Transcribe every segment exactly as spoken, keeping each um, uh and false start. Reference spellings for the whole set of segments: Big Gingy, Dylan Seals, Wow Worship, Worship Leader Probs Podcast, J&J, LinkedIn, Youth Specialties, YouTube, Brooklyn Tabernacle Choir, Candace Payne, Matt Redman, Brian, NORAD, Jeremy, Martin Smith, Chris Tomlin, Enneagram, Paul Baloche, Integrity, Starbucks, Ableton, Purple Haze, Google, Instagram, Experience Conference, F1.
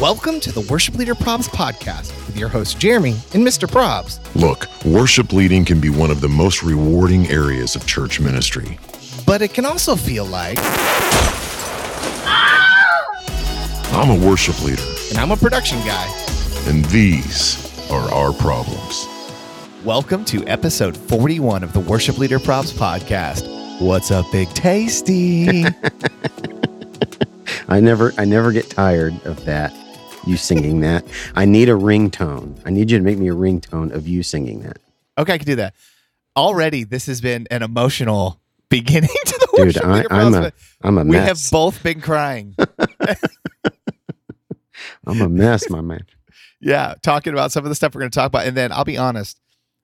Welcome to the Worship Leader Probs Podcast with your hosts, Jeremy and Mister Probs. Look, worship leading can be one of the most rewarding areas of church ministry. But it can also feel like... Ah! I'm a worship leader. And I'm a production guy. And these are our problems. Welcome to episode forty-one of the Worship Leader Probs Podcast. What's up, Big Tasty? I never I never get tired of that, you singing that. I need a ringtone. I need you to make me a ringtone of you singing that. Okay, I can do that. Already, this has been an emotional beginning to the Dude, Worship I, Leader I'm Probs. A, I'm a mess. We have both been crying. I'm a mess, my man. Yeah, talking about some of the stuff we're going to talk about. And then I'll be honest,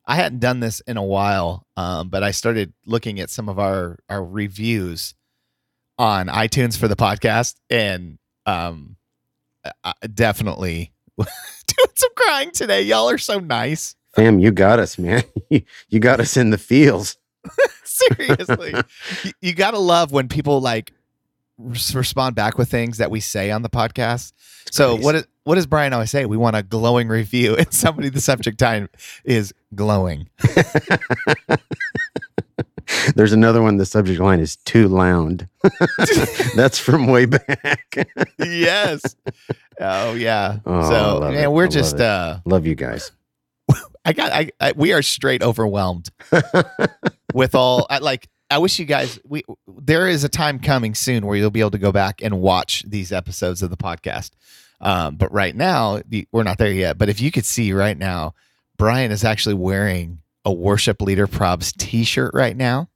I hadn't done this in a while, um, but I started looking at some of our, our reviews on iTunes for the podcast, and um, I definitely doing some crying today. Y'all are so nice. Fam, you got us, man. You got us in the feels. Seriously. you, you got to love when people like respond back with things that we say on the podcast. So nice. what is, what does Brian always say? We want a glowing review, and somebody the subject time is glowing. There's another one. The subject line is too loud. That's from way back. Yes. Oh yeah. Oh, so man, it. we're I just love, uh, love you guys. I got. I, I we are straight overwhelmed with all. I, like I wish you guys. We there is a time coming soon where you'll be able to go back and watch these episodes of the podcast. Um, but right now we're not there yet. But if you could see right now, Brian is actually wearing a Worship Leader Probs t-shirt right now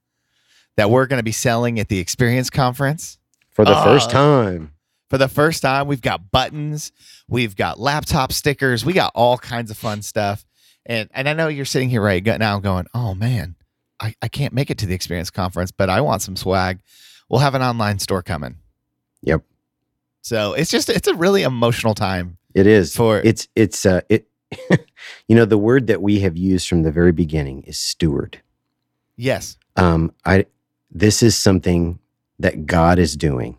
that we're going to be selling at the Experience Conference. For the uh, first time. For the first time. We've got buttons. We've got laptop stickers. We got all kinds of fun stuff. And and I know you're sitting here right now going, oh, man, I, I can't make it to the Experience Conference, but I want some swag. We'll have an online store coming. Yep. So it's just, it's a really emotional time. It is. For It's, it's, uh, it, you know, the word that we have used from the very beginning is steward. Yes. Um, I, this is something that God is doing.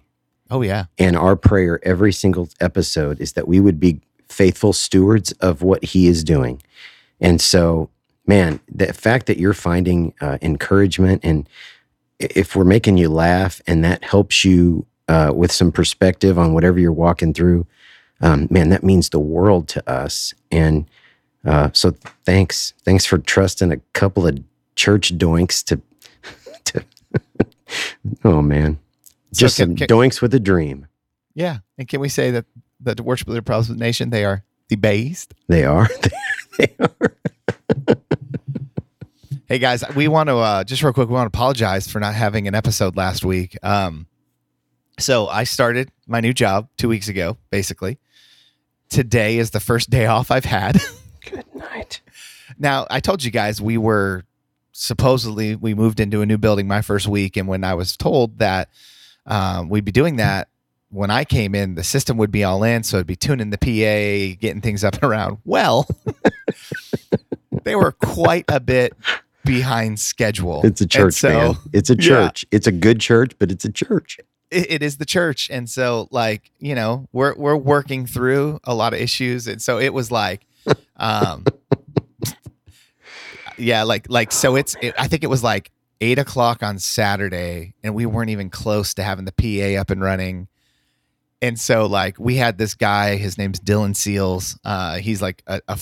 Oh, yeah. And our prayer every single episode is that we would be faithful stewards of what he is doing. And so, man, the fact that you're finding uh, encouragement, and if we're making you laugh and that helps you uh, with some perspective on whatever you're walking through, Um, man, that means the world to us. And uh, so thanks. Thanks for trusting a couple of church doinks to... to oh, man. Just so can, some can, doinks with a dream. Yeah. And can we say that, that the Worship Leader Probs Nation, they are the based? They are. They are. Hey, guys, we want to, uh, just real quick, we want to apologize for not having an episode last week. Um, so I started my new job two weeks ago, basically. Today is the first day off I've had. Good night. Now, I told you guys we were supposedly, we moved into a new building my first week. And when I was told that um, we'd be doing that, when I came in, the system would be all in. So it'd be tuning the P A, getting things up and around. Well, they were quite a bit behind schedule. It's a church, so, man. It's a church. Yeah. It's a good church, but it's a church. It is the church. And so, like, you know, we're we're working through a lot of issues. And so it was like, um, yeah, like, like so it's, it, I think it was like eight o'clock on Saturday, and we weren't even close to having the P A up and running. And so, like, we had this guy, his name's Dylan Seals. Uh, he's like a, a,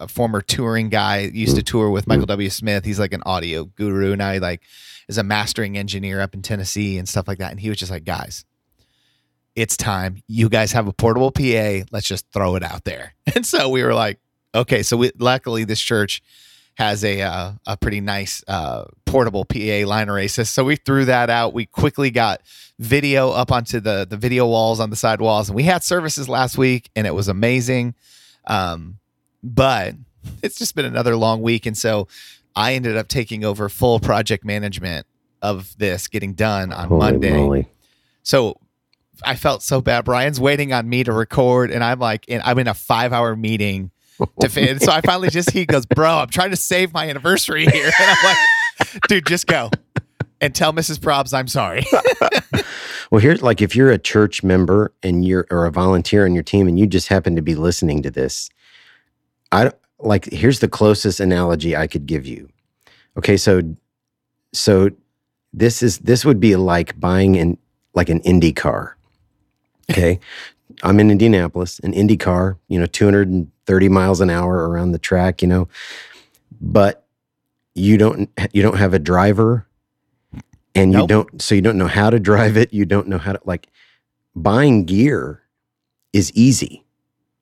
a former touring guy, used to tour with Michael W. Smith. He's like an audio guru. Now he, like, is a mastering engineer up in Tennessee and stuff like that. And he was just like, guys, it's time. You guys have a portable P A. Let's just throw it out there. And so we were like, okay. So we, luckily this church has a, uh, a pretty nice uh, portable P A line eraser. So we threw that out. We quickly got video up onto the, the video walls on the side walls. And we had services last week, and it was amazing. Um, but it's just been another long week. And so I ended up taking over full project management of this getting done on Holy Monday. Moly. So I felt so bad. Brian's waiting on me to record, and I'm like, and I'm in a five hour meeting. To fin- so I finally just, he goes, bro, I'm trying to save my anniversary here. And I'm like, dude, just go. and tell Missus Probs I'm sorry. Well, here's like if you're a church member and you're or a volunteer on your team and you just happen to be listening to this, I like here's the closest analogy I could give you. Okay, so so this is this would be like buying an like an Indy car. Okay. I'm in Indianapolis, an Indy car, you know, two hundred thirty miles an hour around the track, you know. But you don't you don't have a driver and nope. you don't so you don't know how to drive it, you don't know how to like buying gear is easy.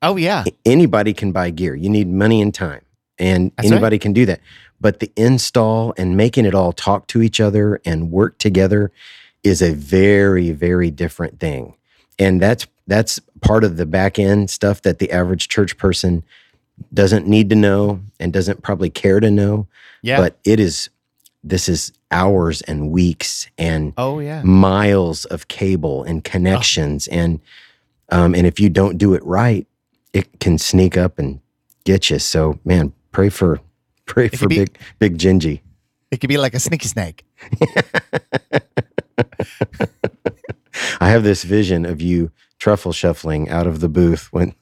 Oh yeah. Anybody can buy gear. You need money and time. And That's anybody right. can do that. But the install and making it all talk to each other and work together is a very, very different thing. And that's that's part of the back end stuff that the average church person doesn't need to know and doesn't probably care to know. Yeah. But it is this is hours and weeks and oh, yeah. miles of cable and connections oh. and um and if you don't do it right, it can sneak up and get you. So man, pray for pray it for be, big big Gingy. It could be like a sneaky snake. I have this vision of you truffle shuffling out of the booth when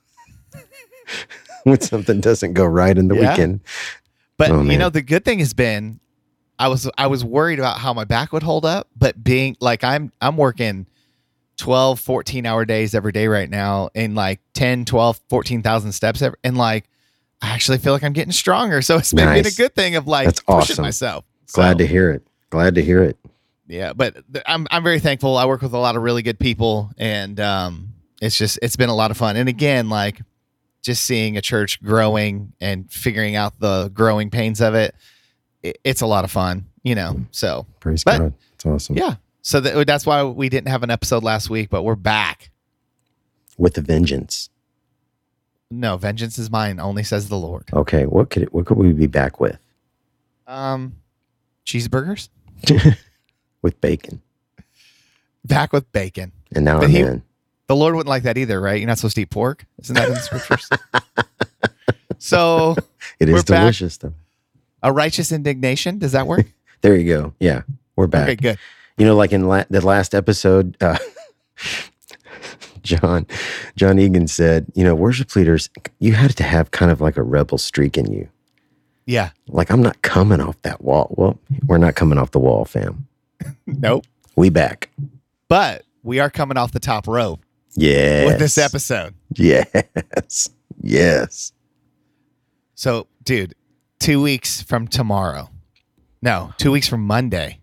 when something doesn't go right in the yeah. weekend. But oh, you know, the good thing has been I was I was worried about how my back would hold up, but being like I'm I'm working twelve, fourteen hour days every day right now in like ten, twelve, fourteen thousand steps every, and like I actually feel like I'm getting stronger. So it's nice. Been a good thing of like That's pushing awesome. myself. So, glad to hear it. Glad to hear it. Yeah, but th- I'm I'm very thankful. I work with a lot of really good people, and um, it's just it's been a lot of fun. And again, like just seeing a church growing and figuring out the growing pains of it, it it's a lot of fun, you know. So praise but, God, it's awesome. Yeah, so th- that's why we didn't have an episode last week, but we're back with a vengeance. No, vengeance is mine. Only says the Lord. Okay, what could it, what could we be back with? Um, cheeseburgers. With bacon. Back with bacon. And now but I'm he, in. The Lord wouldn't like that either, right? You're not supposed to eat pork. Isn't that in the scriptures? So it is delicious back. Though. A righteous indignation. Does that work? There you go. Yeah. We're back. Okay, good. You know, like in la- the last episode, uh, John, John Egan said, you know, worship leaders, you had to have kind of like a rebel streak in you. Yeah. Like, I'm not coming off that wall. Well, we're not coming off the wall, fam. Nope. We back. But we are coming off the top rope. Yeah. With this episode. Yes. Yes. So, dude, two weeks from tomorrow. No, two weeks from Monday,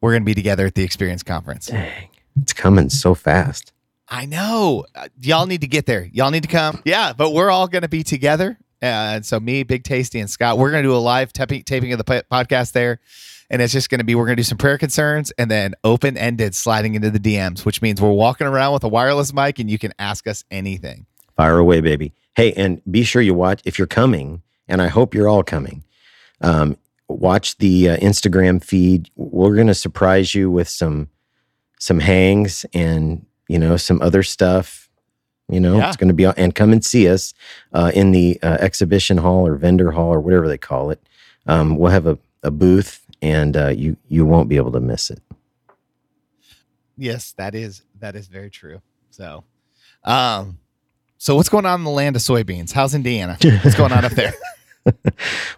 we're going to be together at the Experience Conference. Dang. It's coming so fast. I know. Y'all need to get there. Y'all need to come. Yeah, but we're all going to be together. Uh, and so me, Big Tasty, and Scott, we're going to do a live taping, taping of the p- podcast there. And it's just going to be, we're going to do some prayer concerns and then open-ended sliding into the D Ms, which means we're walking around with a wireless mic and you can ask us anything. Fire away, baby. Hey, and be sure you watch, if you're coming, and I hope you're all coming, um, watch the uh, Instagram feed. We're going to surprise you with some some hangs and, you know, some other stuff. You know, yeah. It's going to be, and come and see us uh, in the uh, exhibition hall or vendor hall or whatever they call it. Um, we'll have a, a booth. And uh, you you won't be able to miss it. Yes, that is that is very true. So, um, so what's going on in the land of soybeans? How's Indiana? What's going on up there?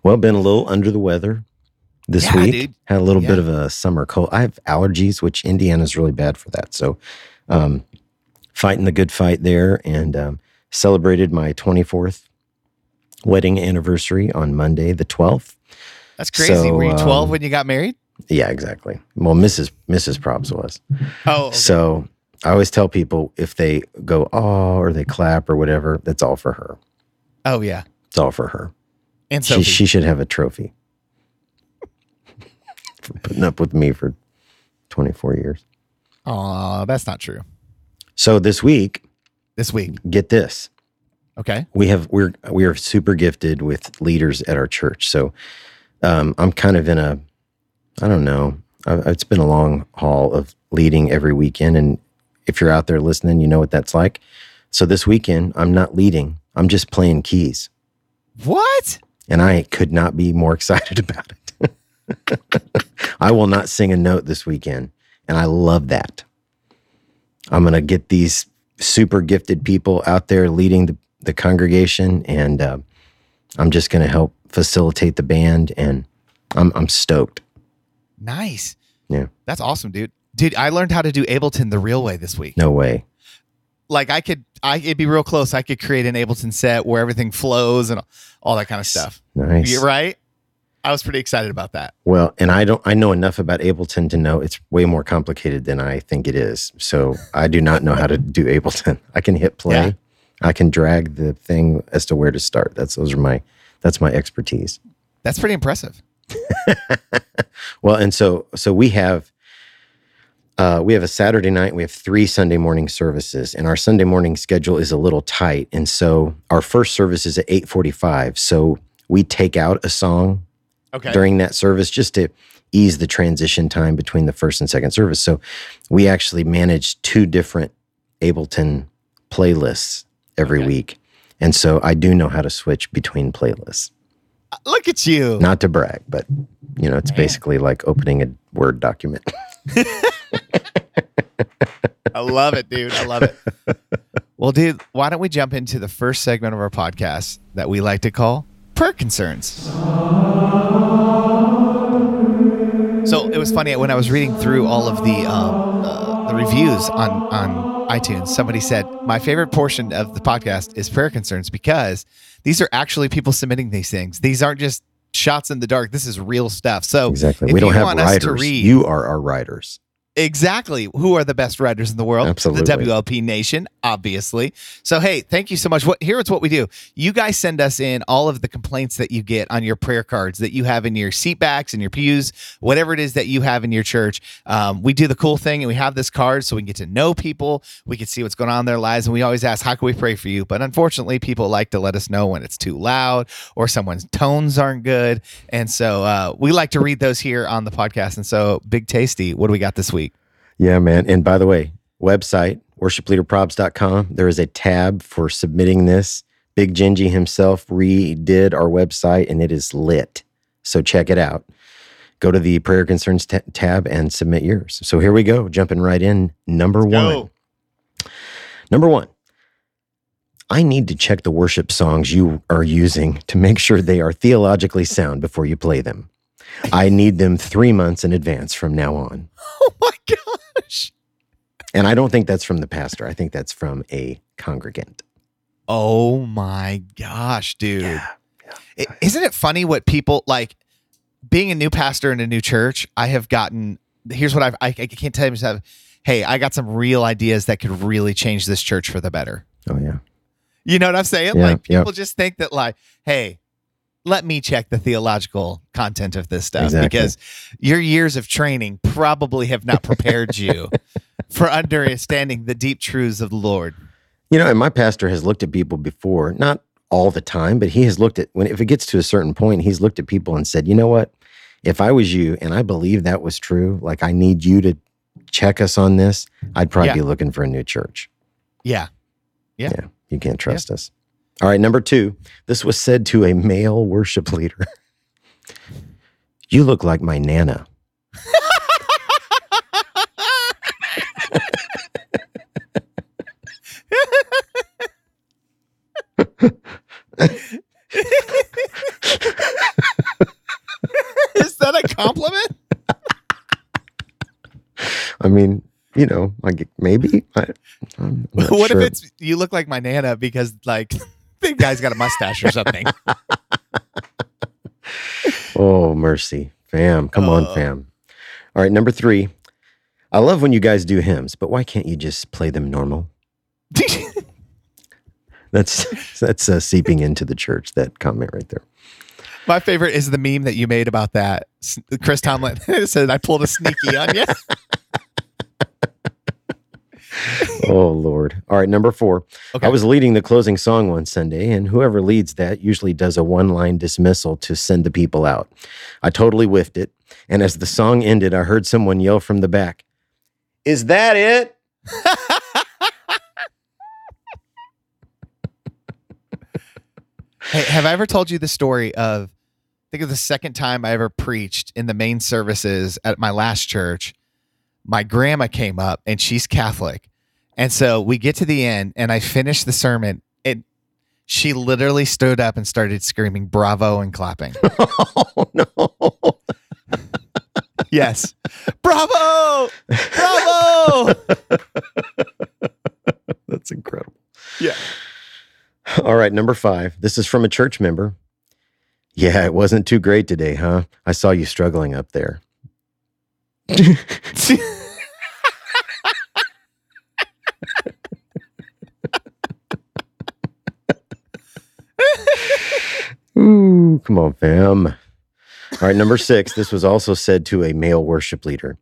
Well, been a little under the weather this yeah, week. Dude. Had a little yeah. bit of a summer cold. I have allergies, which Indiana's really bad for that. So, um, fighting the good fight there, and um, celebrated my twenty-fourth wedding anniversary on Monday the twelfth. That's crazy. So, were you twelve um, when you got married? Yeah, exactly. Well, Missus Missus Probs was. Oh. Okay. So I always tell people if they go, oh, or they clap or whatever, that's all for her. Oh, yeah. It's all for her. And so she, she should have a trophy for putting up with me for twenty-four years. Aw, that's not true. So this week. This week. Get this. Okay. We have, we're, we are super gifted with leaders at our church. So. Um, I'm kind of in a, I don't know, it's been a long haul of leading every weekend. And if you're out there listening, you know what that's like. So this weekend, I'm not leading. I'm just playing keys. What? And I could not be more excited about it. I will not sing a note this weekend. And I love that. I'm going to get these super gifted people out there leading the, the congregation. And uh, I'm just going to help facilitate the band. And I'm I'm stoked. Nice. Yeah. That's awesome, dude. Dude, I learned how to do Ableton the real way this week. No way. Like I could, I it'd be real close. I could create an Ableton set where everything flows and all, all that kind of stuff. Nice. You're right. I was pretty excited about that. Well, and I don't, I know enough about Ableton to know it's way more complicated than I think it is. So I do not know how to do Ableton. I can hit play. Yeah. I can drag the thing as to where to start. That's, those are my, that's my expertise. That's pretty impressive. Well, and so, so we have, Uh, we have a Saturday night. We have three Sunday morning services, and our Sunday morning schedule is a little tight. And so our first service is at eight forty-five. So we take out a song okay. during that service just to ease the transition time between the first and second service. So we actually manage two different Ableton playlists every okay. week. And so I do know how to switch between playlists. Look at you. Not to brag, but you know, it's Man. basically like opening a Word document. I love it, dude. I love it. Well, dude, why don't we jump into the first segment of our podcast that we like to call Prayer Concerns. So it was funny when I was reading through all of the um, uh, the reviews on, on iTunes, somebody said, my favorite portion of the podcast is Prayer Concerns because these are actually people submitting these things. These aren't just shots in the dark. This is real stuff. So exactly. We don't have writers. Read, you are our writers. Exactly. Who are the best writers in the world? Absolutely. The W L P Nation, obviously. So, hey, thank you so much. What, here's what we do. You guys send us in all of the complaints that you get on your prayer cards that you have in your seatbacks and your pews, whatever it is that you have in your church. Um, we do the cool thing, and we have this card so we can get to know people. We can see what's going on in their lives, and we always ask, how can we pray for you? But unfortunately, people like to let us know when it's too loud or someone's tones aren't good. And so uh, we like to read those here on the podcast. And so, Big Tasty, what do we got this week? Yeah, man. And by the way, website, worship leader probs dot com. There is a tab for submitting this. Big Gingy himself redid our website, and it is lit. So check it out. Go to the Prayer Concerns t- tab and submit yours. So here we go, jumping right in. Number Let's one. Go. Number one, I need to check the worship songs you are using to make sure they are theologically sound before you play them. I need them three months in advance from now on. Oh, my gosh. And I don't think that's from the pastor. I think that's from a congregant. Oh, my gosh, dude. Yeah. Yeah. It, isn't it funny what people, like, being a new pastor in a new church, I have gotten, here's what I've, I, I can't tell you myself, hey, I got some real ideas that could really change this church for the better. Oh, yeah. You know what I'm saying? Yeah, like, people yeah. just think that, like, hey, let me check the theological content of this stuff exactly. because your years of training probably have not prepared you for understanding the deep truths of the Lord. You know, and my pastor has looked at people before, not all the time, but he has looked at when, if it gets to a certain point, he's looked at people and said, you know what, if I was you and I believe that was true, like I need you to check us on this, I'd probably yeah. be looking for a new church. Yeah. Yeah. yeah. You can't trust yeah. us. All right, number two, this was said to a male worship leader. You look like my Nana. Is that a compliment? I mean... You know, like maybe. I, I'm not what sure. if it's you look like my Nana because like the guy's got a mustache or something? Oh, mercy. Fam. Come uh, on, fam. All right, number three. I love when you guys do hymns, but why can't you just play them normal? that's that's uh, seeping into the church, that comment right there. My favorite is the meme that you made about that. Chris Tomlin said, I pulled a sneaky on you. Oh, Lord. All right, number four. Okay. I was leading the closing song one Sunday, and whoever leads that usually does a one-line dismissal to send the people out. I totally whiffed it, and as the song ended, I heard someone yell from the back, "Is that it?" Hey, have I ever told you the story of think of the second time I ever preached in the main services at my last church, my grandma came up and she's Catholic. And so we get to the end and I finished the sermon. It, she literally stood up and started screaming bravo and clapping. Oh, no. Yes. Bravo! Bravo! That's incredible. Yeah. All right, number five. This is from a church member. Yeah, it wasn't too great today, huh? I saw you struggling up there. Ooh, come on, fam. All right, number six. This was also said to a male worship leader.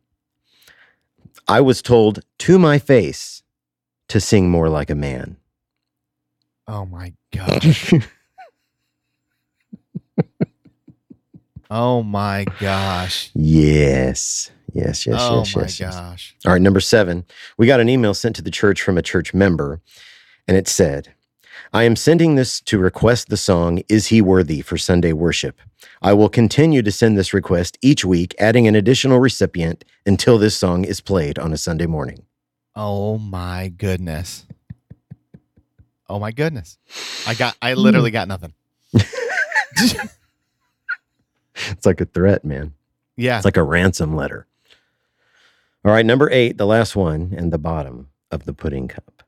I was told to my face to sing more like a man. Oh, my gosh. Oh, my gosh. Yes. Yes, yes, oh yes, yes. Oh, my yes. gosh. All right, number seven. We got an email sent to the church from a church member, and it said, I am sending this to request the song, Is He Worthy, for Sunday worship. I will continue to send this request each week, adding an additional recipient until this song is played on a Sunday morning. Oh, my goodness. Oh, my goodness. I got. I literally got nothing. It's like a threat, man. Yeah. It's like a ransom letter. All right, number eight, the last one, and the bottom of the pudding cup.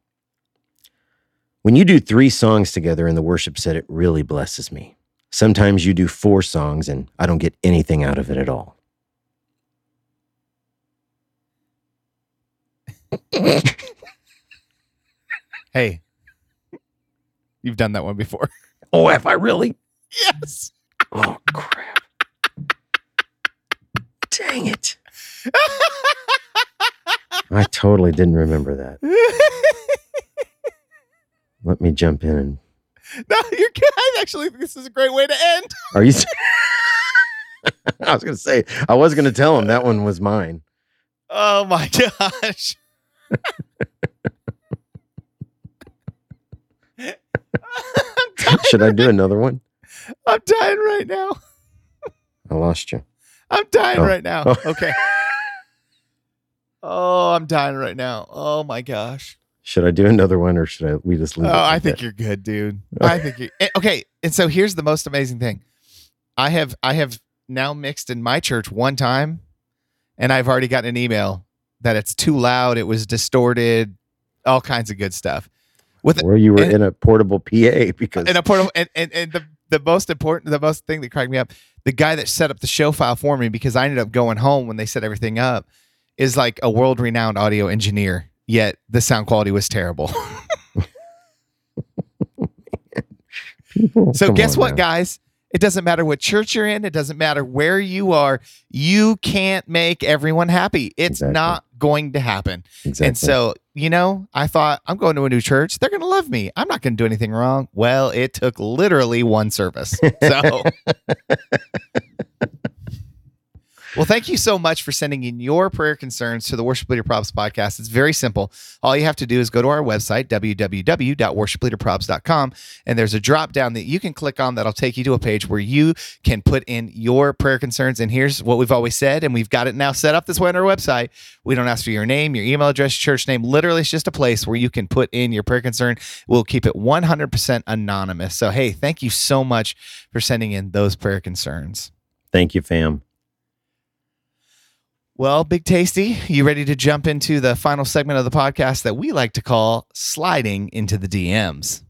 When you do three songs together in the worship set, it really blesses me. Sometimes you do four songs, and I don't get anything out of it at all. Hey. You've done that one before. Oh, have I really? Yes. Oh, crap. Dang it. I totally didn't remember that. Let me jump in. And... No, you're good. I actually think this is a great way to end. Are you? I was going to say, I was going to tell him that one was mine. Oh, my gosh. Should I do another one? I'm dying right now. I lost you. I'm dying oh. right now. Oh. Okay. Oh, I'm dying right now. Oh my gosh. Should I do another one or should I? We just leave. Oh, it like I think that? You're good, dude. Okay. I think you. Okay. And so here's the most amazing thing. I have I have now mixed in my church one time, and I've already gotten an email that it's too loud. It was distorted. All kinds of good stuff. With where you were and, in a portable P A because in a portable and, and, and the, the most important the most thing that cracked me up, the guy that set up the show file for me because I ended up going home when they set everything up, is like a world renowned audio engineer, yet the sound quality was terrible. People, so guess what, now. Guys? It doesn't matter what church you're in, it doesn't matter where you are, you can't make everyone happy. It's exactly. not going to happen. Exactly. And so, you know, I thought I'm going to a new church. They're going to love me. I'm not going to do anything wrong. Well, it took literally one service. So, well, thank you so much for sending in your prayer concerns to the Worship Leader Probs podcast. It's very simple. All you have to do is go to our website, w w w dot worship leader probs dot com, and there's a drop down that you can click on that'll take you to a page where you can put in your prayer concerns. And here's what we've always said, and we've got it now set up this way on our website. We don't ask for your name, your email address, church name. Literally, it's just a place where you can put in your prayer concern. We'll keep it one hundred percent anonymous. So, hey, thank you so much for sending in those prayer concerns. Thank you, fam. Well, Big Tasty, you ready to jump into the final segment of the podcast that we like to call Sliding into the D Ms?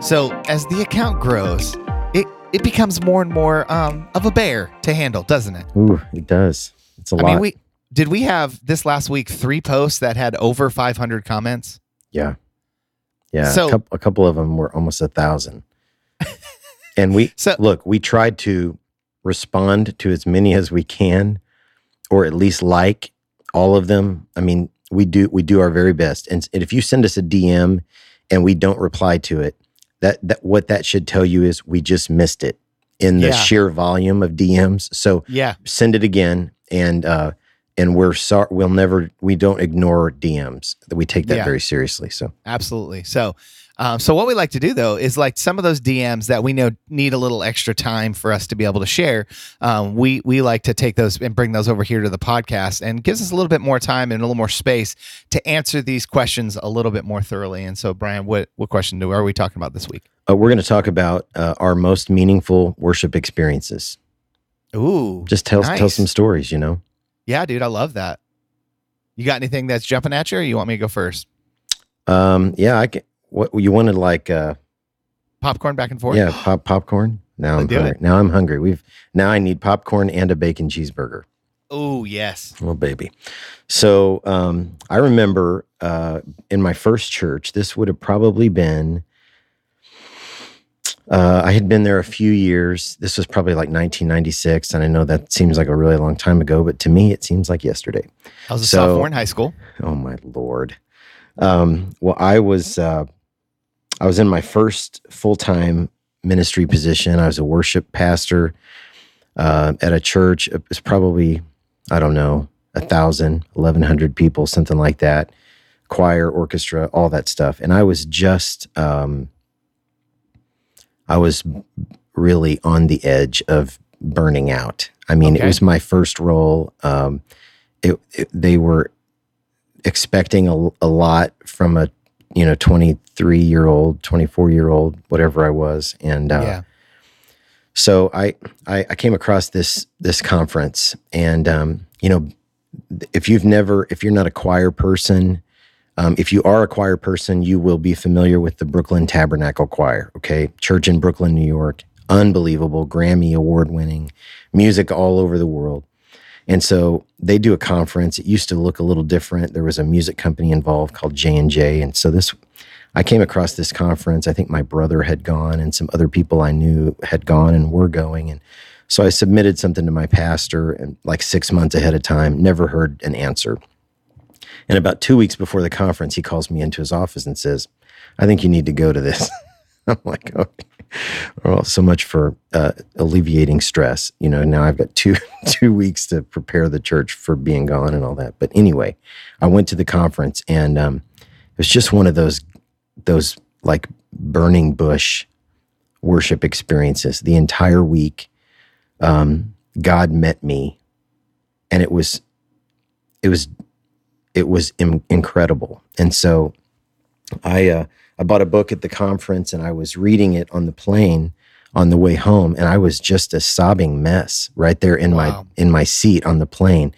So as the account grows, it, it becomes more and more um, of a bear to handle, doesn't it? Ooh, it does. It's a I lot. I mean, we, did we have this last week three posts that had over five hundred comments? Yeah. Yeah. So, a, couple, a couple of them were almost a thousand. And we, so, look, we tried to respond to as many as we can, or at least like all of them. I mean, we do we do our very best. And if you send us a D M and we don't reply to it, that, that what that should tell you is we just missed it in the yeah. sheer volume of D Ms. So yeah. send it again, and uh, and we're sorry. We'll never we don't ignore D Ms. We take that yeah. very seriously. So absolutely. So. Um, so what we like to do, though, is like some of those D Ms that we know need a little extra time for us to be able to share. Um, we we like to take those and bring those over here to the podcast, and gives us a little bit more time and a little more space to answer these questions a little bit more thoroughly. And so, Brian, what, what question do, are we talking about this week? Uh, we're going to talk about uh, our most meaningful worship experiences. Ooh, just tell nice. tell some stories, you know? Yeah, dude, I love that. You got anything that's jumping at you, or you want me to go first? Um, yeah, I can. What you wanted, like uh, popcorn back and forth? Yeah, pop popcorn. Now I'm hungry. It. Now I'm hungry. We've now I need popcorn and a bacon cheeseburger. Oh yes, well baby. So um, I remember uh, in my first church, this would have probably been. Uh, I had been there a few years. This was probably like nineteen ninety-six, and I know that seems like a really long time ago, but to me, it seems like yesterday. I was a so, sophomore in high school. Oh my Lord. Um, well, I was. Uh, I was in my first full-time ministry position. I was a worship pastor uh, at a church. It's probably, I don't know, one thousand, eleven hundred people, something like that. Choir, orchestra, all that stuff. And I was just, um, I was really on the edge of burning out. I mean, okay. It was my first role. Um, it, it, they were expecting a, a lot from a, you know, twenty-three-year-old, twenty-four-year-old, whatever I was. And uh, yeah. so I, I I came across this this conference. And, um, you know, if you've never, if you're not a choir person, um, if you are a choir person, you will be familiar with the Brooklyn Tabernacle Choir, okay? Church in Brooklyn, New York. Unbelievable, Grammy award-winning, music all over the world. And so they do a conference. It used to look a little different. There was a music company involved called J and J. And so this, I came across this conference. I think my brother had gone and some other people I knew had gone and were going. And so I submitted something to my pastor and like six months ahead of time, never heard an answer. And about two weeks before the conference, he calls me into his office and says, I think you need to go to this. I'm like, okay. Well, so much for uh, alleviating stress. You know, now I've got two two weeks to prepare the church for being gone and all that. But anyway, I went to the conference, and um, it was just one of those those like burning bush worship experiences. The entire week, um, God met me, and it was it was it was im- incredible. And so, I. Uh, I bought a book at the conference, and I was reading it on the plane on the way home, and I was just a sobbing mess right there in wow. my in my seat on the plane.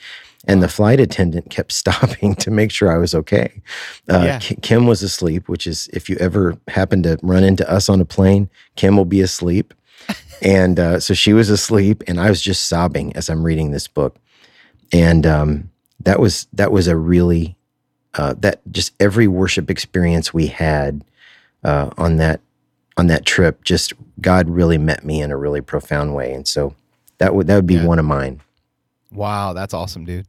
And the flight attendant kept stopping to make sure I was okay. Uh, yeah. Kim was asleep, which is, if you ever happen to run into us on a plane, Kim will be asleep. and uh, so she was asleep, and I was just sobbing as I'm reading this book. And um, that was that was a really, uh, that just every worship experience we had, Uh, on that on that trip, just God really met me in a really profound way. And so that would that would be yeah. one of mine. Wow, that's awesome, dude.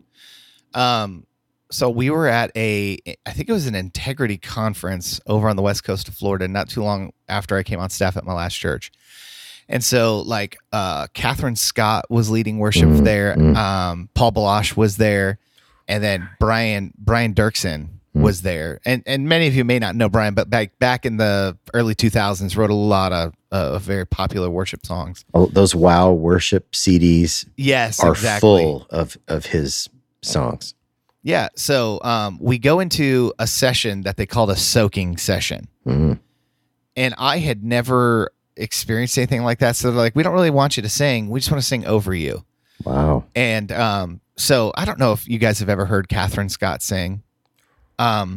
Um, so we were at a, I think it was an Integrity conference over on the west coast of Florida not too long after I came on staff at my last church. And so, like, uh, Kathryn Scott was leading worship mm-hmm. there. Mm-hmm. Um, Paul Baloche was there. And then Brian Brian Dirksen was there. And and many of you may not know Brian, but back back in the early two thousands, wrote a lot of, uh, of very popular worship songs. Oh, those Wow Worship C Ds yes, are exactly. full of, of his songs. Yeah. So um, we go into a session that they called a soaking session. Mm-hmm. And I had never experienced anything like that. So they're like, we don't really want you to sing. We just want to sing over you. Wow. And um, so I don't know if you guys have ever heard Kathryn Scott sing. Um,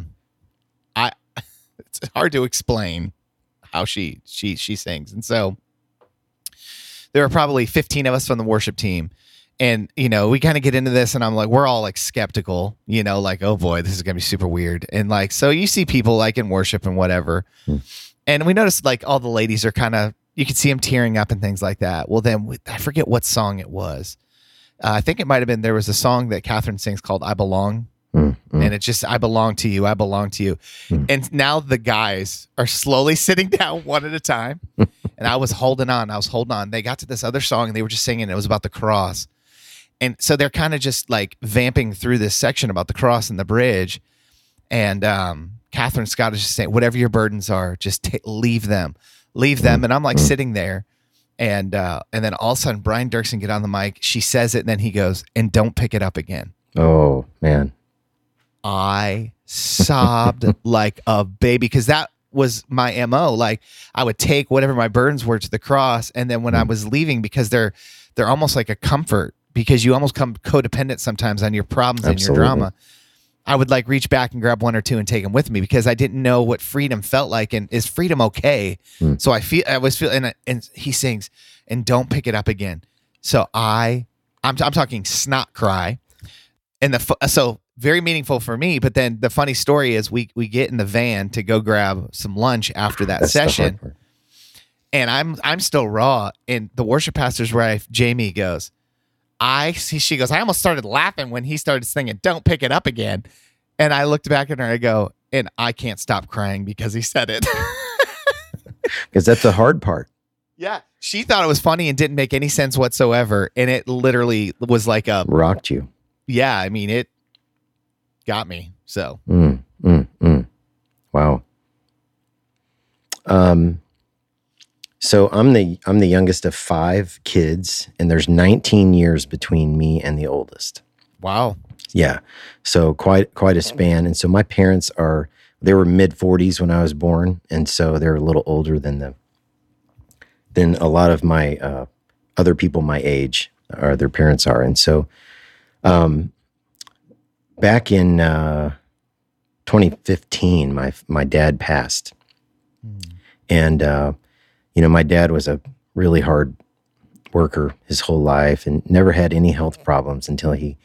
I, it's hard to explain how she, she, she sings. And so there were probably fifteen of us from the worship team, and, you know, we kind of get into this, and I'm like, we're all like skeptical, you know, like, oh boy, this is going to be super weird. And like, so you see people like in worship and whatever. Hmm. And we noticed like all the ladies are kind of, you can see them tearing up and things like that. Well, then we, I forget what song it was. Uh, I think it might've been, there was a song that Kathryn sings called I Belong. Mm-hmm. And it's just, I belong to you. I belong to you. Mm-hmm. And now the guys are slowly sitting down one at a time. And I was holding on. I was holding on. They got to this other song, and they were just singing. It was about the cross. And so they're kind of just like vamping through this section about the cross and the bridge. And um, Kathryn Scott is just saying, whatever your burdens are, just t- leave them, leave them. And I'm like sitting there. And uh, and then all of a sudden, Brian Dirksen get on the mic. She says it, and then he goes, and don't pick it up again. Oh, man. I sobbed like a baby, because that was my M O. Like, I would take whatever my burdens were to the cross. And then when mm. I was leaving, because they're they're almost like a comfort, because you almost come codependent sometimes on your problems. Absolutely. And your drama. I would like reach back and grab one or two and take them with me, because I didn't know what freedom felt like. And is freedom okay? Mm. So I feel, I was feeling, and, and he sings, and don't pick it up again. So I, I'm, I'm talking snot cry. And the, so very meaningful for me. But then the funny story is we, we get in the van to go grab some lunch after that That's session. And I'm, I'm still raw. And the worship pastor's wife, Jamie, goes, I see, she goes, I almost started laughing when he started singing, don't pick it up again. And I looked back at her and I go, and I can't stop crying because he said it. Because that's the hard part. Yeah. She thought it was funny and didn't make any sense whatsoever. And it literally was like a rocked you. Yeah. I mean, it got me. So, mm, mm, mm. Wow. Um, So I'm the I'm the youngest of five kids, and there's nineteen years between me and the oldest. Wow. Yeah. So quite quite a span. And so my parents are they were mid forties when I was born, and so they're a little older than the than a lot of my uh, other people my age or their parents are. And so um, back in uh, twenty fifteen, my my dad passed, mm. and. Uh, You know, my dad was a really hard worker his whole life and never had any health problems until he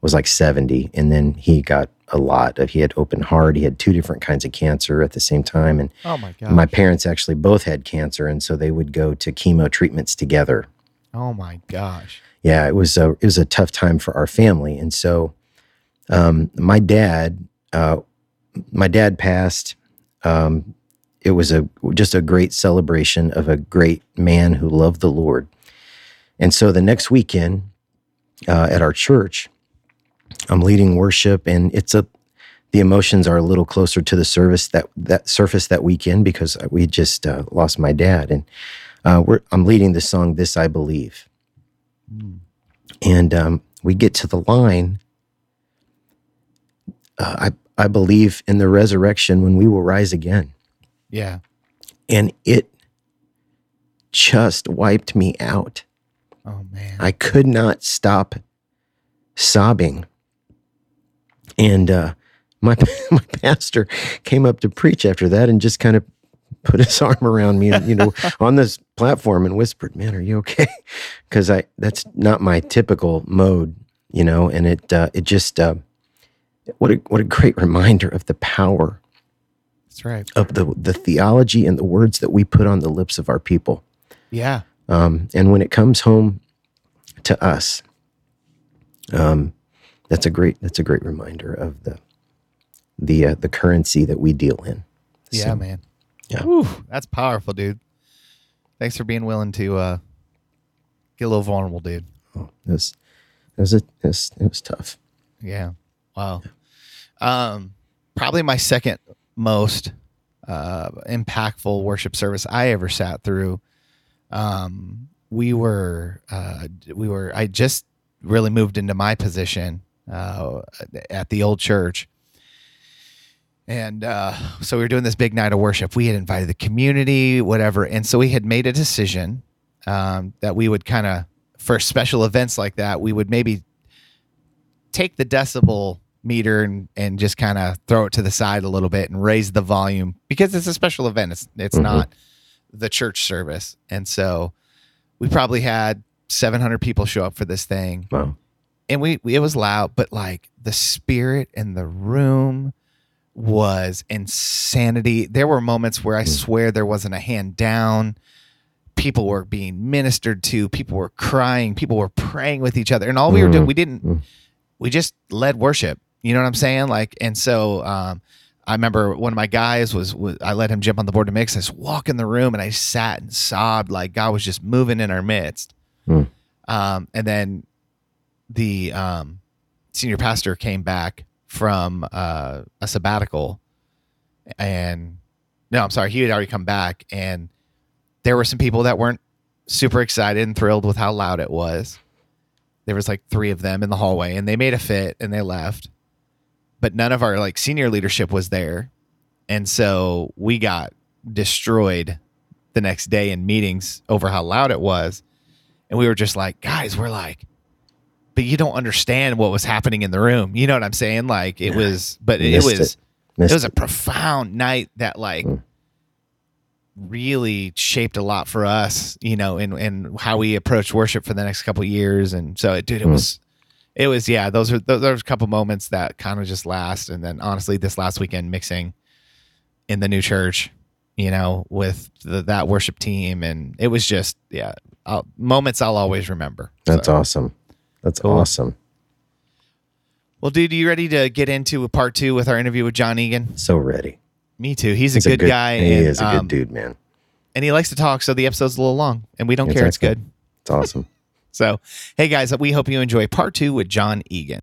was like seventy. And then he got a lot of, he had open heart. He had two different kinds of cancer at the same time. And oh my God, my parents actually both had cancer. And so they would go to chemo treatments together. Oh my gosh. Yeah, it was a, it was a tough time for our family. And so um, my dad, uh, my dad passed, um, It was a just a great celebration of a great man who loved the Lord. And so the next weekend uh, at our church, I'm leading worship, and it's a the emotions are a little closer to the service that that surface that weekend because we just uh, lost my dad, and uh, we're, I'm leading the song "This I Believe," mm. and um, we get to the line. Uh, I I believe in the resurrection when we will rise again. Yeah. And it just wiped me out. Oh, man. I could not stop sobbing. And uh, my my pastor came up to preach after that and just kind of put his arm around me, and, you know, on this platform and whispered, man, are you okay? Because I that's not my typical mode, you know, and it uh, it just, uh, what a, what a great reminder of the power. That's right. Of the, the theology and the words that we put on the lips of our people. Yeah. Um, and when it comes home to us, um, that's a great that's a great reminder of the the uh, the currency that we deal in. So, yeah, man. Yeah. Whew, that's powerful, dude. Thanks for being willing to uh, get a little vulnerable, dude. Oh, it was it was, a, it was it was tough. Yeah. Wow. Yeah. Um, probably my second most uh, impactful worship service I ever sat through. Um, we were, uh, we were, I just really moved into my position uh, at the old church. And uh, so we were doing this big night of worship. We had invited the community, whatever. And so we had made a decision um, that we would kind of, for special events like that, we would maybe take the decibel meter and, and just kind of throw it to the side a little bit and raise the volume because it's a special event. It's it's mm-hmm. not the church service. And so we probably had seven hundred people show up for this thing. Wow. And we, we it was loud, but like the spirit in the room was insanity. There were moments where I mm-hmm. swear there wasn't a hand down. People were being ministered to. People were crying. People were praying with each other. And all mm-hmm. we were doing, we didn't, mm-hmm. we just led worship. You know what I'm saying? Like, and so um, I remember one of my guys was, was, I let him jump on the board to mix. I just walk in the room and I sat and sobbed like God was just moving in our midst. Mm. Um, and then the um, senior pastor came back from uh, a sabbatical and no, I'm sorry, he had already come back, and there were some people that weren't super excited and thrilled with how loud it was. There was like three of them in the hallway, and they made a fit and they left, but none of our like senior leadership was there. And so we got destroyed the next day in meetings over how loud it was. And we were just like, guys, we're like, but you don't understand what was happening in the room. You know what I'm saying? Like it was, but it, it was, it. it was a profound night that like mm. really shaped a lot for us, you know, and, and how we approach worship for the next couple of years. And so it, dude, it mm. was, it was, yeah, those were, those, those were a couple moments that kind of just last. And then honestly, this last weekend mixing in the new church, you know, with the, that worship team. And it was just, yeah, I'll, moments I'll always remember. That's so awesome. That's cool. Awesome. Well, dude, are you ready to get into a part two with our interview with John Egan? So ready. Me too. He's, He's a, good a good guy. He and, is a um, good dude, man. And he likes to talk, so the episode's a little long, and we don't exactly. care. It's good. It's awesome. So, hey, guys, we hope you enjoy part two with John Egan.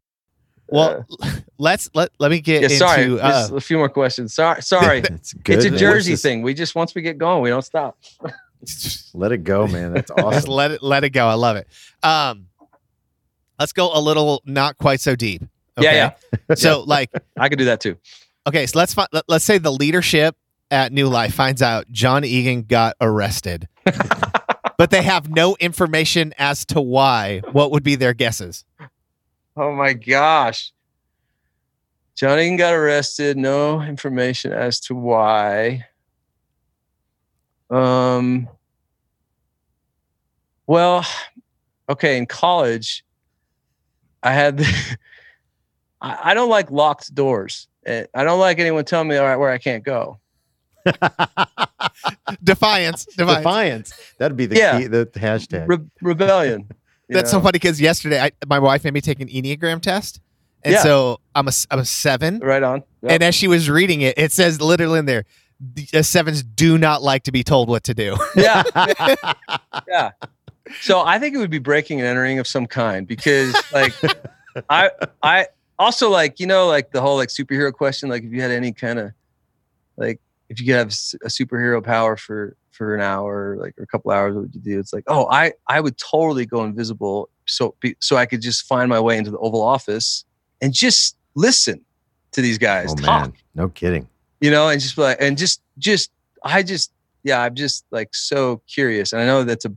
Well, uh, let's let let me get yeah, into sorry, uh, just a few more questions. Sorry, sorry, it's, good, it's a man. Jersey just, thing. We just once we get going, we don't stop. Let it go, man. That's awesome. Just let it let it go. I love it. Um, let's go a little not quite so deep. Okay? Yeah, yeah. So, like, I could do that too. Okay, so let's fi- let's say the leadership at New Life finds out John Egan got arrested, but they have no information as to why. What would be their guesses? Oh my gosh. John Egan got arrested. No information as to why. Um, well, okay. In college, I had, the, I, I don't like locked doors. I don't like anyone telling me all right, where I can't go. Defiance, defiance. Defiance. That'd be the yeah. key, the hashtag. Re- rebellion. That's know? so funny because yesterday I, my wife made me take an Enneagram test. And yeah. so I'm a, I'm a seven. Right on. Yep. And as she was reading it, it says literally in there, the sevens do not like to be told what to do. Yeah. yeah. So I think it would be breaking and entering of some kind because like I, I also like, you know, like the whole like superhero question, like if you had any kind of like, if you could have a superhero power for, for an hour, like or a couple hours, what would you do? It's like, oh, I, I would totally go invisible, so be, so I could just find my way into the Oval Office and just listen to these guys oh, talk. Man. No kidding, you know, and just be like, and just just I just yeah, I'm just like so curious, and I know that's a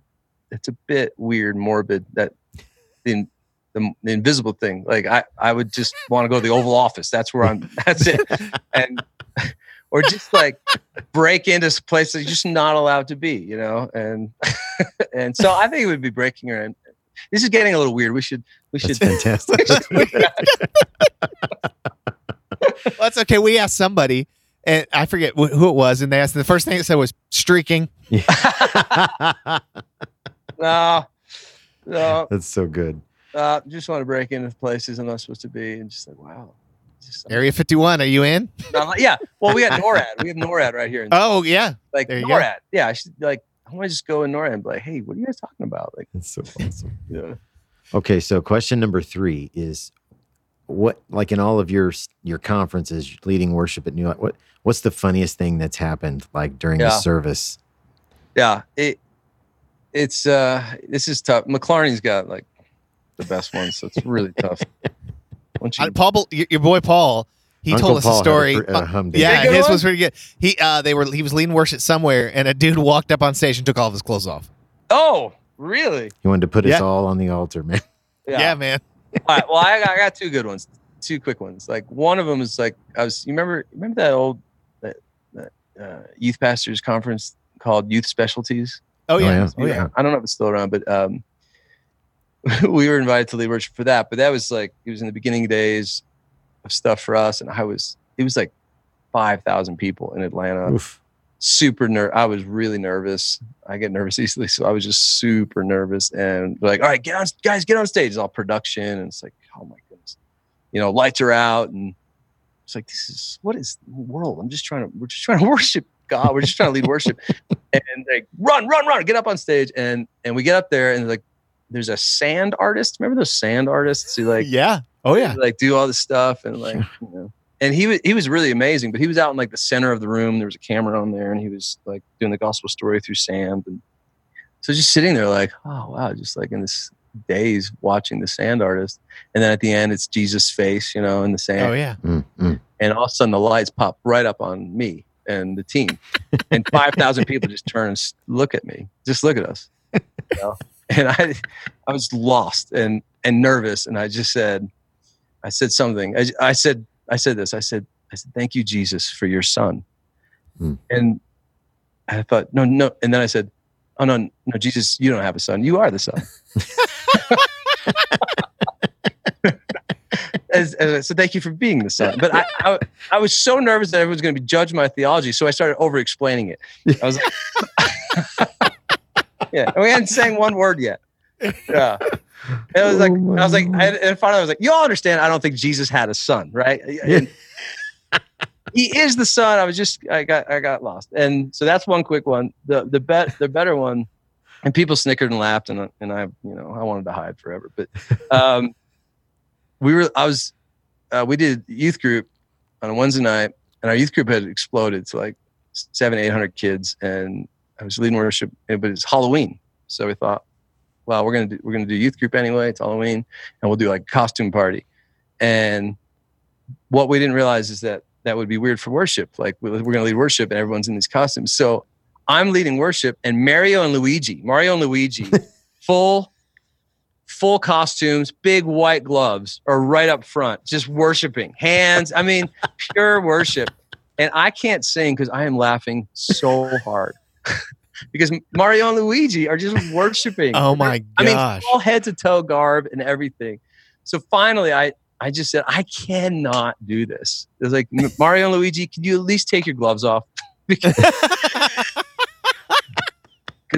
that's a bit weird, morbid that the the, the invisible thing. Like I, I would just want to go to the Oval Office. That's where I'm. That's it, and. Or just like break into places you're just not allowed to be, you know, and and so I think it would be breaking your end. This is getting a little weird. We should we should. That's fantastic. we should, well, that's okay. We asked somebody, and I forget wh- who it was, and they asked. The first thing it said was streaking. Yeah. no, no, that's so good. Uh, just want to break into places I'm not supposed to be, and just like wow. Area fifty-one, are you in? Like, yeah. Well, we had NORAD. We have NORAD right here. Oh, yeah. Like there you NORAD. Go. Yeah. I should like I want to just go in NORAD and be like, hey, what are you guys talking about? Like that's so awesome. Yeah. Okay. So question number three is what like in all of your your conferences leading worship at New Life, what what's the funniest thing that's happened like during yeah. the service? Yeah. It it's uh this is tough. McLarney's got like the best one, so it's really tough. You, uh, Paul, your boy Paul, he Uncle told us Paul a story. A, uh, yeah, his one? was pretty good. He uh, they were he was leading worship somewhere, and a dude walked up on stage and took all of his clothes off. Oh, really? He wanted to put yeah. us all on the altar, man. Yeah, yeah man. All right, well, I, I got two good ones, two quick ones. Like one of them is like I was. You remember remember that old that, that uh, youth pastors conference called Youth Specialties? Oh yeah, oh yeah. Oh, yeah. I don't know if it's still around, but. Um, we were invited to lead worship for that, but that was like, it was in the beginning days of stuff for us. And I was, it was like five thousand people in Atlanta. Oof. Super nervous. I was really nervous. I get nervous easily. So I was just super nervous and like, all right, get on, guys, get on stage. It's all production. And it's like, oh my goodness, you know, lights are out. And it's like, this is, what is the world? I'm just trying to, we're just trying to worship God. We're just trying to lead worship and like run, run, run, get up on stage. And, and we get up there and like, there's a sand artist. Remember those sand artists who like, yeah. Oh yeah. Like do all this stuff and like, you know, And he was, he was really amazing, but he was out in like the center of the room. There was a camera on there and he was like doing the gospel story through sand. And so just sitting there like, oh, wow, just like in this daze watching the sand artist. And then at the end, it's Jesus' face, you know, in the sand. Oh, yeah. Mm-hmm. And all of a sudden the lights pop right up on me and the team. And five thousand people just turn and look at me, just look at us. You know? And I I was lost and, and nervous. And I just said, I said something. I, I said, I said this, I said, I said, thank you, Jesus, for your son. Mm. And I thought, no, no. And then I said, oh, no, no, Jesus, you don't have a son. You are the son. as, as I said, thank you for being the son. But I, I, I was so nervous that everyone's going to judge my theology. So I started over-explaining it. I was like, yeah, and we hadn't sang one word yet. Yeah. And I was like, oh I was like, I, and finally I was like, you all understand, I don't think Jesus had a son, right? Yeah. He is the son. I was just, I got, I got lost. And so that's one quick one. The, the bet, the better one. And people snickered and laughed and, and I, you know, I wanted to hide forever, but, um, we were, I was, uh, we did youth group on a Wednesday night and our youth group had exploded to like seven, eight hundred kids. And I was leading worship, but it's Halloween. So we thought, well, we're gonna do, we're gonna do youth group anyway. It's Halloween, and we'll do like costume party. And what we didn't realize is that that would be weird for worship. Like we're gonna lead worship, and everyone's in these costumes. So I'm leading worship, and Mario and Luigi, Mario and Luigi, full, full costumes, big white gloves, are right up front, just worshiping, hands. I mean, pure worship. And I can't sing because I am laughing so hard. Because Mario and Luigi are just worshiping. Oh my gosh. I mean, all head to toe garb and everything. So finally, I, I just said, I cannot do this. It was like, Mario and Luigi, can you at least take your gloves off? Because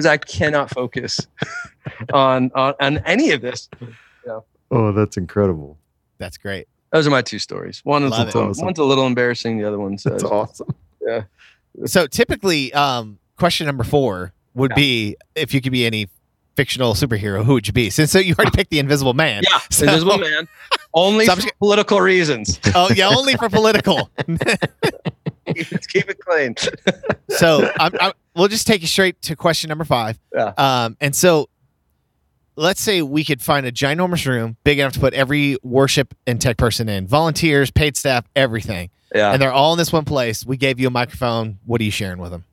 I cannot focus on, on, on any of this. Yeah. Oh, that's incredible. That's great. Those are my two stories. One is a little, awesome. One's a little embarrassing. The other one's uh, awesome. Yeah. So typically, um, question number four would yeah. be, if you could be any fictional superhero, who would you be? Since so you already picked the Invisible Man. Yeah, so, Invisible Man. Only so for just, political reasons. Oh, yeah, only for political. Let's keep it clean. So I'm, I'm, we'll just take you straight to question number five. Yeah. Um, and so let's say we could find a ginormous room big enough to put every worship and tech person in. Volunteers, paid staff, everything. Yeah. And they're all in this one place. We gave you a microphone. What are you sharing with them?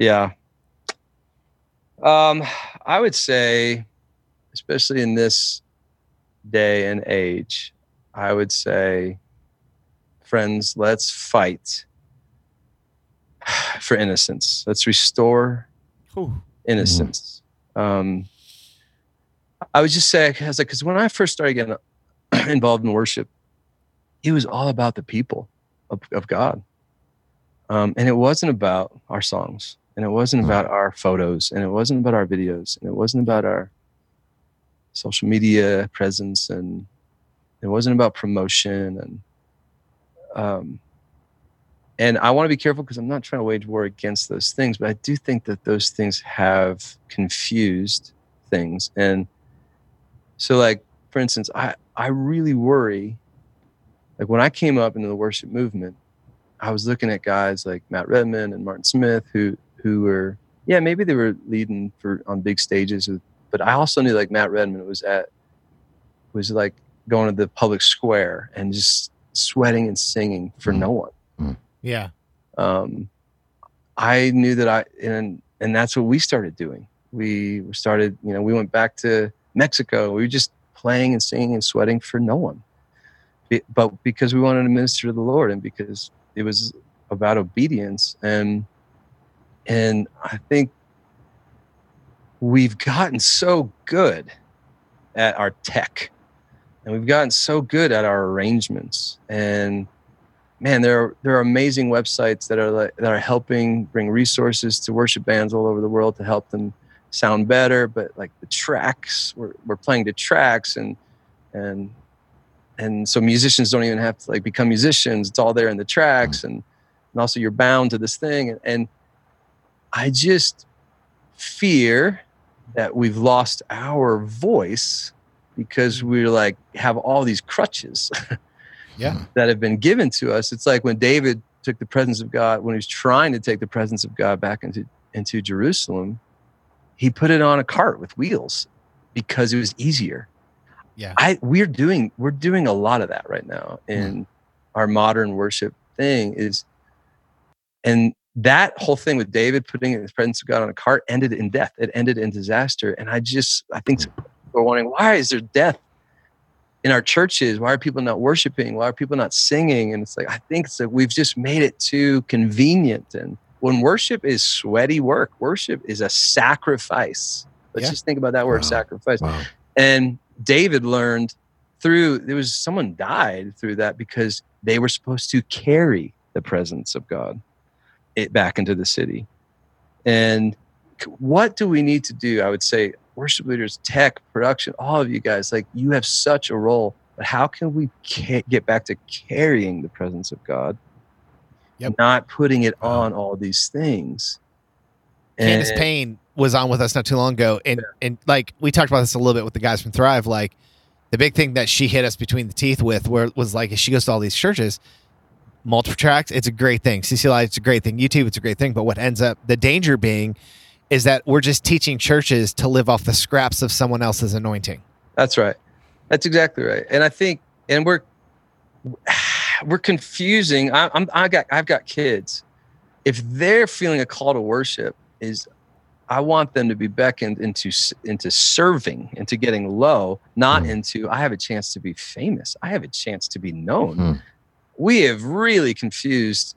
Yeah. Um, I would say, especially in this day and age, I would say, friends, let's fight for innocence. Let's restore Ooh. innocence. Mm-hmm. Um, I would just say, I was like, because when I first started getting involved in worship, it was all about the people of, of God. Um, and it wasn't about our songs. And it wasn't about our photos, and it wasn't about our videos, and it wasn't about our social media presence, and it wasn't about promotion. And um, and I want to be careful because I'm not trying to wage war against those things, but I do think that those things have confused things. And so, like, for instance, I, I really worry, like when I came up into the worship movement, I was looking at guys like Matt Redman and Martin Smith who who were, yeah, maybe they were leading for on big stages, with, but I also knew like Matt Redman was at, was like going to the public square and just sweating and singing for mm. no one. Mm. Yeah. Um, I knew that I, and, and that's what we started doing. We started, you know, we went back to Mexico. We were just playing and singing and sweating for no one, but because we wanted to minister to the Lord and because it was about obedience. And, And I think we've gotten so good at our tech, and we've gotten so good at our arrangements. And man, there are, there are amazing websites that are like, that are helping bring resources to worship bands all over the world to help them sound better. But like the tracks, we're we're playing to tracks, and and and so musicians don't even have to like become musicians. It's all there in the tracks, and and also you're bound to this thing, and. and I just fear that we've lost our voice because we're like, have all these crutches yeah. that have been given to us. It's like when David took the presence of God, when he was trying to take the presence of God back into, into Jerusalem, he put it on a cart with wheels because it was easier. Yeah, I we're doing we're doing a lot of that right now in mm. our modern worship thing is, and that whole thing with David putting in the presence of God on a cart ended in death. It ended in disaster, and I just I think people are wondering, why is there death in our churches? Why are people not worshiping? Why are people not singing? And it's like I think it's like we've just made it too convenient. And when worship is sweaty work, worship is a sacrifice. Let's yeah. just think about that word, wow. sacrifice, wow. and David learned through, there was someone died through that because they were supposed to carry the presence of God it back into the city. And what do we need to do? I would say worship leaders, tech, production, all of you guys, like you have such a role, but how can we ca- get back to carrying the presence of God? Yep. Not putting it on all these things. Candace Payne was on with us not too long ago. And, and like, we talked about this a little bit with the guys from Thrive. Like, the big thing that she hit us between the teeth with where was like, she goes to all these churches, multiple tracks, it's a great thing. C C L I, it's a great thing. YouTube, it's a great thing. But what ends up, the danger being is that we're just teaching churches to live off the scraps of someone else's anointing. That's right. That's exactly right. And I think, and we're, we're confusing. I, I'm, I got, I've got kids. If they're feeling a call to worship, is I want them to be beckoned into into serving, into getting low, not mm. into, I have a chance to be famous. I have a chance to be known. Mm-hmm. We have really confused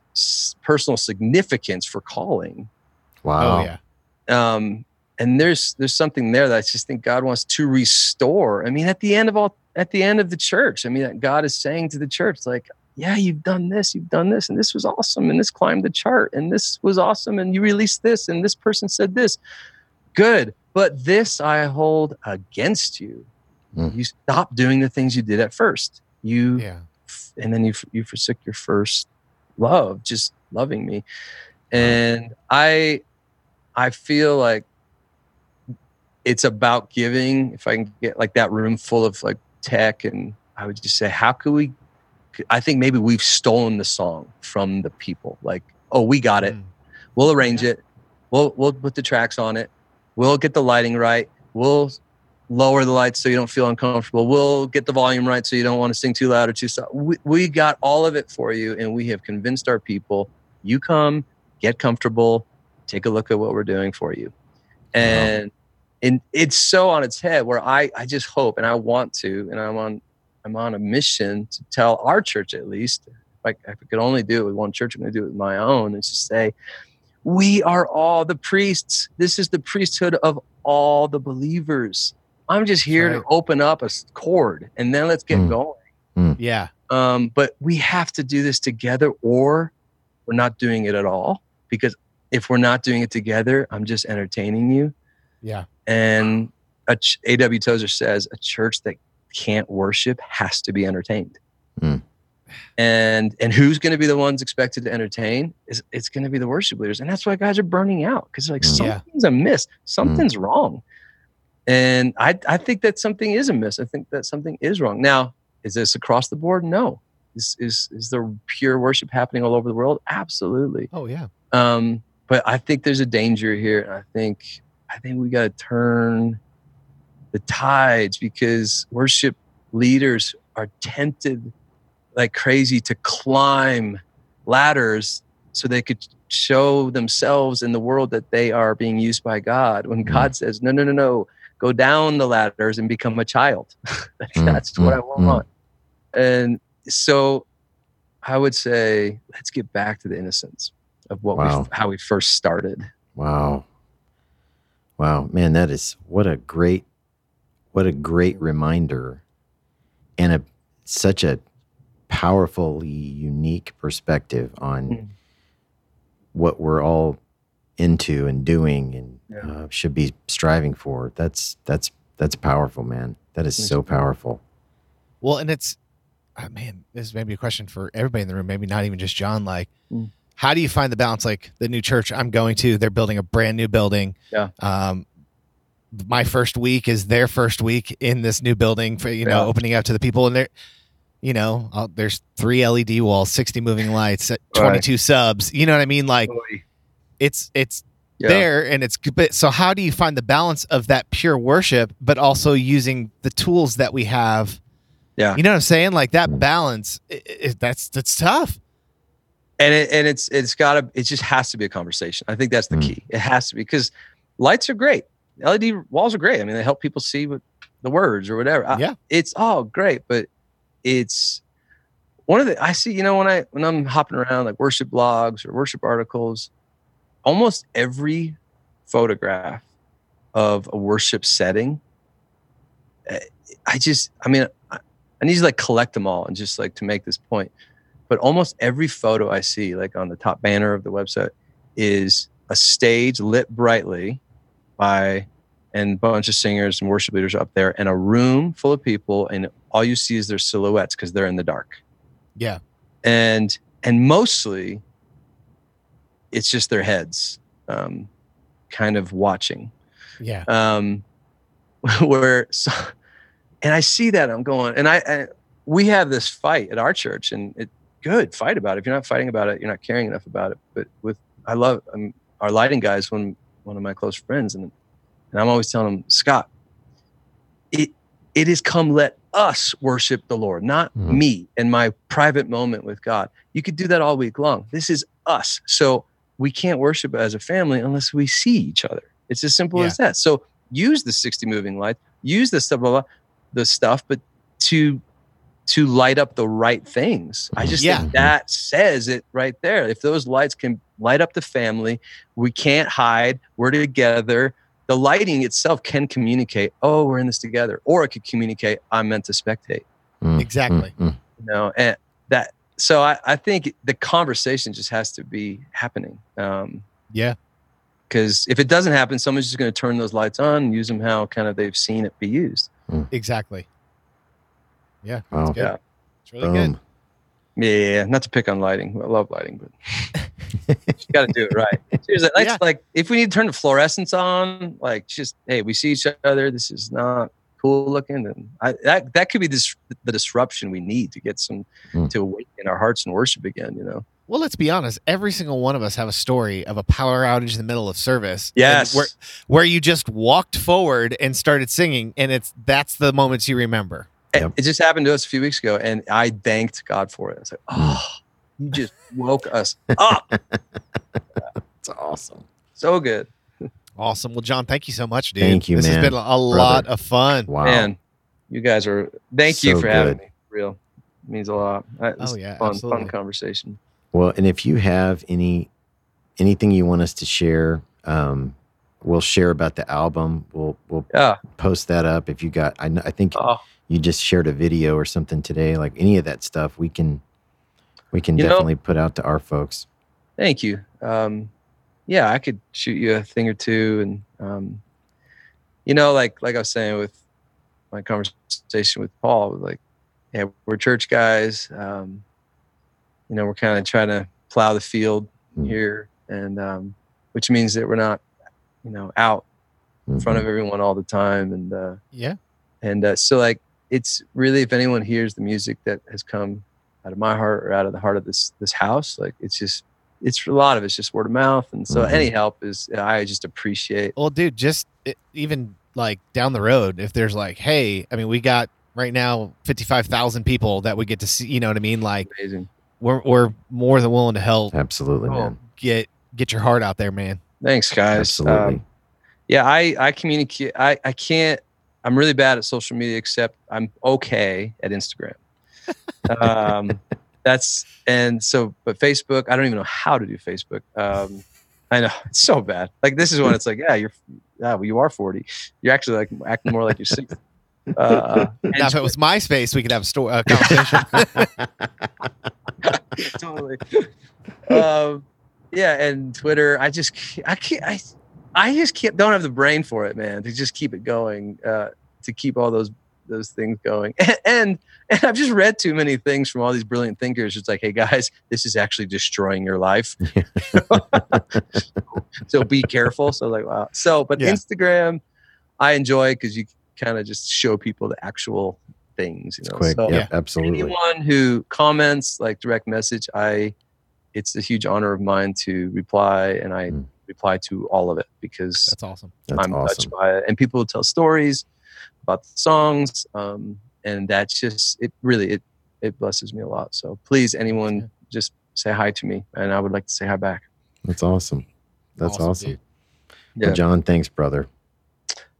personal significance for calling. Wow. Oh, yeah. Um, and there's there's something there that I just think God wants to restore. I mean, at the end of all, at the end of the church, I mean, God is saying to the church, like, yeah, you've done this, you've done this, and this was awesome, and this climbed the chart, and this was awesome, and you released this, and this person said this. Good, but this I hold against you. Mm. You stopped doing the things you did at first. You, yeah. And then you you forsook your first love, just loving me. And I, I feel like it's about giving. If I can get like that room full of like tech, and I would just say, how could we? I think maybe we've stolen the song from the people. Like, oh, we got it. We'll arrange yeah. it. We'll we'll put the tracks on it. We'll get the lighting right. We'll lower the lights so you don't feel uncomfortable. We'll get the volume right so you don't want to sing too loud or too soft. We, we got all of it for you, and we have convinced our people, you come, get comfortable, take a look at what we're doing for you. And, wow. and it's so on its head where I, I just hope, and I want to, and I'm on I'm on a mission to tell our church, at least, if I, if I could only do it with one church, I'm going to do it with my own, and just say, we are all the priests. This is the priesthood of all the believers. I'm just here right. to open up a cord, and then let's get mm. going. Mm. Yeah. Um, but we have to do this together, or we're not doing it at all, because if we're not doing it together, I'm just entertaining you. Yeah. And ch- A W Tozer says, a church that can't worship has to be entertained. Mm. And and who's going to be the ones expected to entertain? Is it's going to be the worship leaders. And that's why guys are burning out, because like yeah. something's amiss. Something's mm. wrong. And I, I think that something is amiss. I think that something is wrong. Now, is this across the board? No. Is is is there pure worship happening all over the world? Absolutely. Oh, yeah. Um, but I think there's a danger here. And I think I think we got to turn the tides, because worship leaders are tempted like crazy to climb ladders so they could show themselves in the world that they are being used by God. When mm. God says, no, no, no, no, go down the ladders and become a child. That's mm. what I want. Mm. And so I would say, let's get back to the innocence of what wow. we, how we first started. Wow. Wow, man, that is, what a great What a great reminder, and a such a powerfully unique perspective on mm. what we're all into and doing, and yeah. uh, should be striving for. That's that's that's powerful, man. That is so powerful. Well, and it's, oh, man, this is maybe a question for everybody in the room, maybe not even just John. Like, mm. how do you find the balance? Like the new church I'm going to, they're building a brand new building. Yeah. Um, my first week is their first week in this new building for, you know, yeah. opening up to the people, and they're you know, I'll, there's three L E D walls, sixty moving lights, twenty-two right. subs. You know what I mean? Like it's, it's yeah. there and it's but so how do you find the balance of that pure worship, but also using the tools that we have? Yeah. You know what I'm saying? Like that balance, it, it, that's, that's tough. And it, and it's, it's gotta, it just has to be a conversation. I think that's the key. It has to be, because lights are great. L E D walls are great. I mean, they help people see what the words or whatever. I, yeah. It's all great, but it's one of the, I see, you know, when I, when I'm hopping around like worship blogs or worship articles, almost every photograph of a worship setting, I just, I mean, I, I need to like collect them all and just like to make this point. But almost every photo I see, like on the top banner of the website, is a stage lit brightly by and a bunch of singers and worship leaders up there and a room full of people. And all you see is their silhouettes because they're in the dark. Yeah. And and mostly it's just their heads um, kind of watching. Yeah. Um, where so, and I see that I'm going and I, I we have this fight at our church and it. Good, fight about it. If you're not fighting about it, you're not caring enough about it. But with, I love um, our lighting guys, one one of my close friends, and and I'm always telling him, Scott, it it is come let us worship the Lord, not mm-hmm. me and my private moment with God. You could do that all week long. This is us, so we can't worship as a family unless we see each other. It's as simple yeah. as that. So use the sixty moving lights, use the stuff, blah, blah, the stuff, but to to light up the right things. I just yeah. think that says it right there. If those lights can light up the family, we can't hide, we're together. The lighting itself can communicate, oh, we're in this together. Or it could communicate, I'm meant to spectate. Mm, exactly. Mm, mm. You know, and that, so I, I think the conversation just has to be happening. Um, yeah. Because if it doesn't happen, someone's just going to turn those lights on and use them how kind of they've seen it be used. Mm. Exactly. Yeah, wow. It's good. Yeah. It's really Boom. good. Yeah, not to pick on lighting. I love lighting, but you got to do it right. Seriously, that's yeah. like if we need to turn the fluorescence on, like just hey, we see each other. This is not cool looking, and I, that that could be this, the disruption we need to get some mm. to awaken our hearts and worship again. You know. Well, let's be honest. Every single one of us have a story of a power outage in the middle of service. Yes, where where you just walked forward and started singing, and it's that's the moments you remember. Yep. It just happened to us a few weeks ago, and I thanked God for it. I was like, oh, you just woke us up. It's awesome. So good. Awesome. Well, John, thank you so much, dude. Thank you, this man. This has been a Brother. lot of fun. Wow. Man, you guys are, thank so you for good. having me. For real. It means a lot. It was oh, yeah. Fun, fun conversation. Well, and if you have any anything you want us to share, um, we'll share about the album. We'll we'll yeah. post that up. If you got, I, I think... Oh. You just shared a video or something today, like any of that stuff we can we can you definitely know, put out to our folks. Thank you. Um, yeah, I could shoot you a thing or two. And, um, you know, like like I was saying with my conversation with Paul, like, yeah, we're church guys. Um, you know, we're kind of trying to plow the field mm-hmm. here, and um, which means that we're not, you know, out in mm-hmm. front of everyone all the time. And uh, yeah. And uh, so, like, it's really, if anyone hears the music that has come out of my heart or out of the heart of this this house, like it's just, it's a lot of it's just word of mouth. And so mm-hmm. any help is, I just appreciate. Well, dude, just it, even like down the road, if there's like, hey, I mean, we got right now fifty-five thousand people that we get to see, you know what I mean? Like Amazing. we're we're more than willing to help. Absolutely, oh, man. Get, get your heart out there, man. Thanks, guys. Absolutely. Um, yeah, I, I communicate, I, I can't, I'm really bad at social media, except I'm okay at Instagram. Um, that's and so, but Facebook, I don't even know how to do Facebook. Um, I know it's so bad. Like this is when it's like, yeah, you're, yeah, well, you are forty. You're actually like acting more like you're sixty. Uh, now, if it was MySpace, we could have a story, uh, conversation. Totally. Um, yeah, and Twitter. I just, I can't. I, I just can't, don't have the brain for it, man, to just keep it going, uh, to keep all those those things going. And, and and I've just read too many things from all these brilliant thinkers. It's like, hey, guys, this is actually destroying your life. So be careful. So like, wow. So, but yeah. Instagram, I enjoy because you kind of just show people the actual things. You know? It's quick. So yeah, absolutely. Anyone who comments, like direct message, I it's a huge honor of mine to reply, and I mm. reply to all of it because that's awesome. That's I'm awesome. touched by it, and people tell stories about the songs, um, and that's just it. Really, it it blesses me a lot. So please, anyone, yeah. just say hi to me, and I would like to say hi back. That's awesome. That's awesome. awesome. Yeah. Well, John, thanks, brother.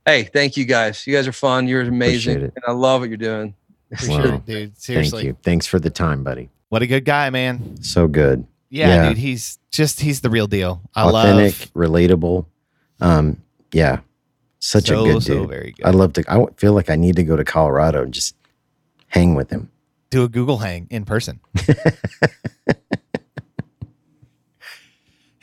Hey, thank you guys. You guys are fun. You're amazing. And I love what you're doing. Wow. Sure, dude. Seriously. Thank you. Thanks for the time, buddy. What a good guy, man. So good. Yeah, yeah. dude. He's just, he's the real deal. I Authentic, love. relatable. Um, yeah. Such so, a good dude. So very good. I love to, I feel like I need to go to Colorado and just hang with him. Do a Google hang in person.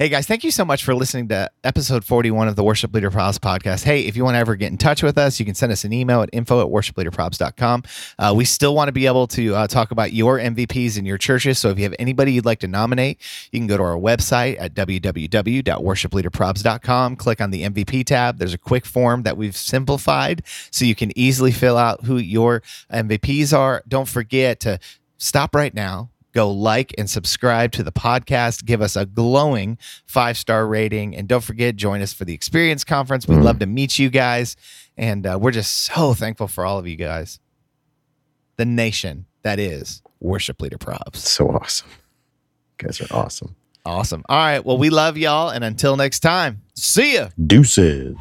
Hey guys, thank you so much for listening to episode forty-one of the Worship Leader Probs podcast. Hey, if you want to ever get in touch with us, you can send us an email at info at worship leader probs dot com. Uh, we still want to be able to uh, talk about your M V Ps in your churches. So if you have anybody you'd like to nominate, you can go to our website at w w w dot worship leader probs dot com. Click on the M V P tab. There's a quick form that we've simplified so you can easily fill out who your M V Ps are. Don't forget to stop right now. Go like and subscribe to the podcast. Give us a glowing five-star rating. And don't forget, join us for the Experience Conference. We'd mm. love to meet you guys. And uh, we're just so thankful for all of you guys. The nation that is Worship Leader Probs. So awesome. You guys are awesome. Awesome. All right. Well, we love y'all. And until next time, see ya. Deuces.